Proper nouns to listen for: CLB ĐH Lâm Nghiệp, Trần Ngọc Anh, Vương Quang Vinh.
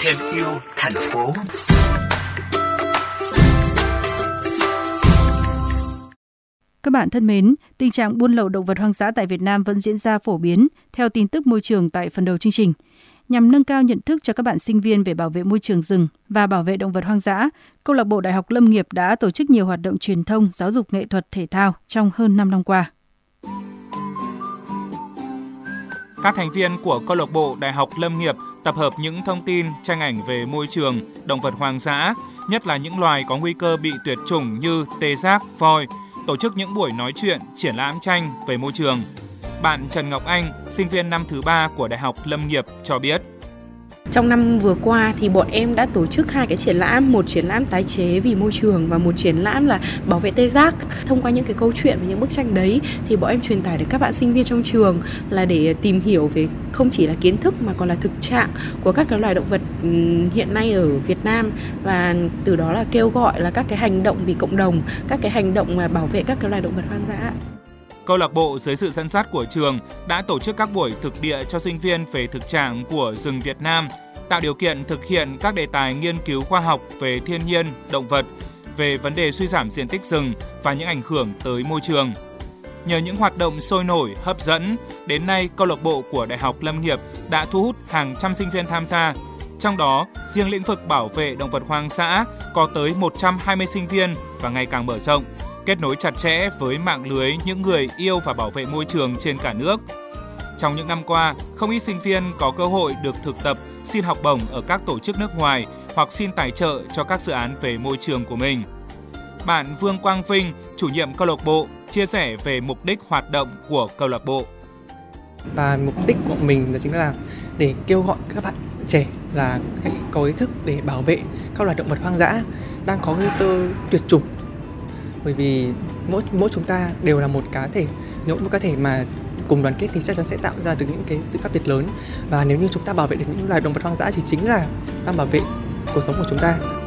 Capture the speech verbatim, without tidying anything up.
Thêm yêu thành phố. Các bạn thân mến, tình trạng buôn lậu động vật hoang dã tại Việt Nam vẫn diễn ra phổ biến, theo tin tức môi trường tại phần đầu chương trình. Nhằm nâng cao nhận thức cho các bạn sinh viên về bảo vệ môi trường rừng và bảo vệ động vật hoang dã, Câu lạc bộ Đại học Lâm nghiệp đã tổ chức nhiều hoạt động truyền thông, giáo dục nghệ thuật, thể thao trong hơn năm năm qua. Các thành viên của Câu lạc bộ Đại học Lâm nghiệp tập hợp những thông tin, tranh ảnh về môi trường, động vật hoang dã, nhất là những loài có nguy cơ bị tuyệt chủng như tê giác, voi, tổ chức những buổi nói chuyện, triển lãm tranh về môi trường. Bạn Trần Ngọc Anh, sinh viên năm thứ ba của Đại học Lâm nghiệp cho biết. Trong năm vừa qua thì bọn em đã tổ chức hai cái triển lãm, một triển lãm tái chế vì môi trường và một triển lãm là bảo vệ tê giác. Thông qua những cái câu chuyện và những bức tranh đấy thì bọn em truyền tải đến các bạn sinh viên trong trường là để tìm hiểu về không chỉ là kiến thức mà còn là thực trạng của các cái loài động vật hiện nay ở Việt Nam, và từ đó là kêu gọi là các cái hành động vì cộng đồng, các cái hành động mà bảo vệ các cái loài động vật hoang dã. Câu lạc bộ dưới sự dẫn dắt của trường đã tổ chức các buổi thực địa cho sinh viên về thực trạng của rừng Việt Nam, tạo điều kiện thực hiện các đề tài nghiên cứu khoa học về thiên nhiên, động vật, về vấn đề suy giảm diện tích rừng và những ảnh hưởng tới môi trường. Nhờ những hoạt động sôi nổi, hấp dẫn, đến nay câu lạc bộ của Đại học Lâm nghiệp đã thu hút hàng trăm sinh viên tham gia. Trong đó, riêng lĩnh vực bảo vệ động vật hoang dã có tới một trăm hai mươi sinh viên và ngày càng mở rộng, kết nối chặt chẽ với mạng lưới những người yêu và bảo vệ môi trường trên cả nước. Trong những năm qua, không ít sinh viên có cơ hội được thực tập, xin học bổng ở các tổ chức nước ngoài hoặc xin tài trợ cho các dự án về môi trường của mình. Bạn Vương Quang Vinh, chủ nhiệm câu lạc bộ, chia sẻ về mục đích hoạt động của câu lạc bộ. Và mục đích của mình là chính là để kêu gọi các bạn trẻ là hãy có ý thức để bảo vệ các loài động vật hoang dã đang có nguy cơ tuyệt chủng. Bởi vì mỗi mỗi chúng ta đều là một cá thể, nếu một cá thể mà cùng đoàn kết thì chắc chắn sẽ tạo ra được những cái sự khác biệt lớn, và nếu như chúng ta bảo vệ được những loài động vật hoang dã thì chính là đang bảo vệ cuộc sống của chúng ta.